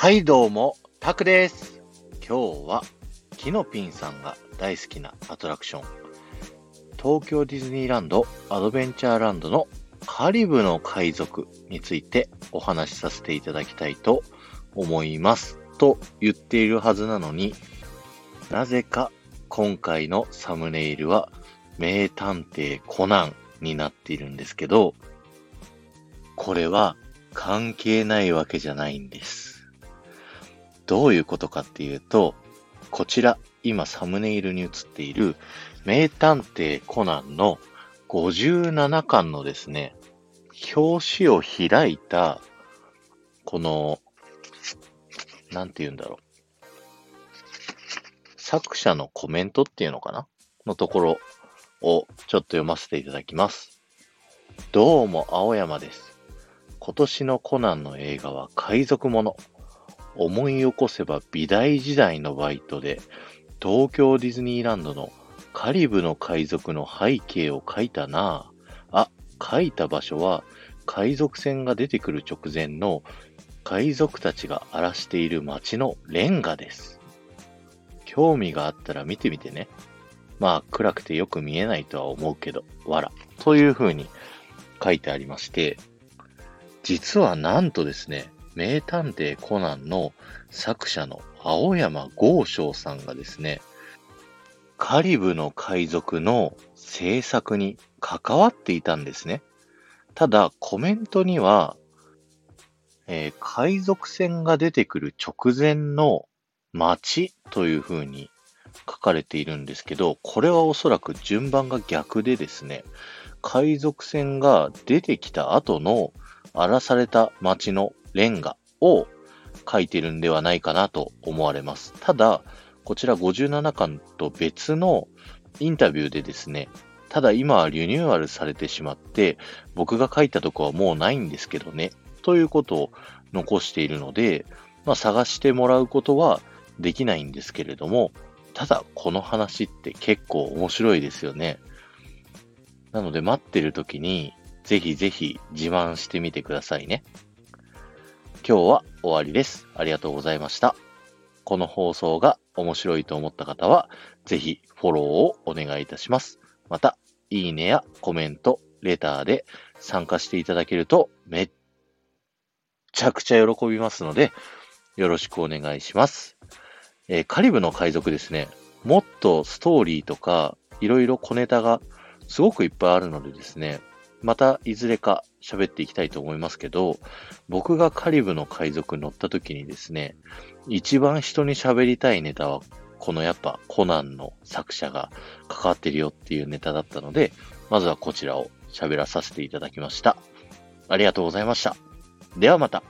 はいどうも、タクです。今日はキノピンさんが大好きなアトラクション、東京ディズニーランドアドベンチャーランドのカリブの海賊についてお話しさせていただきたいと思いますと言っているはずなのに、なぜか今回のサムネイルは名探偵コナンになっているんですけど、これは関係ないわけじゃないんです。どういうことかっていうと、こちら今サムネイルに映っている名探偵コナンの57巻のですね、表紙を開いたこのなんて言うんだろう、作者のコメントっていうのかなのところをちょっと読ませていただきます。どうも青山です。今年のコナンの映画は海賊もの。思い起こせば美大時代のバイトで東京ディズニーランドのカリブの海賊の背景を描いたなあ。描いた場所は海賊船が出てくる直前の海賊たちが荒らしている街のレンガです。興味があったら見てみてね。まあ暗くてよく見えないとは思うけど笑という風に書いてありまして、実はなんとですね、名探偵コナンの作者の青山剛昌さんがですね、カリブの海賊の制作に関わっていたんですね。ただコメントには、海賊船が出てくる直前の街という風に書かれているんですけど、これはおそらく順番が逆でですね、海賊船が出てきた後の荒らされた街のレンガを書いてるんではないかなと思われます。ただこちら57巻と別のインタビューでですね、ただ今はリニューアルされてしまって僕が書いたとこはもうないんですけどねということを残しているので、探してもらうことはできないんですけれども、ただこの話って結構面白いですよね。なので待ってる時にぜひぜひ自慢してみてくださいね。今日は終わりです。ありがとうございました。この放送が面白いと思った方はぜひフォローをお願いいたします。またいいねやコメント、レターで参加していただけるとめっちゃくちゃ喜びますのでよろしくお願いします。カリブの海賊ですね、もっとストーリーとかいろいろ小ネタがすごくいっぱいあるのでですね、またいずれか喋っていきたいと思いますけど、僕がカリブの海賊に乗った時にですね、一番人に喋りたいネタはこのやっぱコナンの作者が関わってるよっていうネタだったので、まずはこちらを喋らさせていただきました。ありがとうございました。ではまた。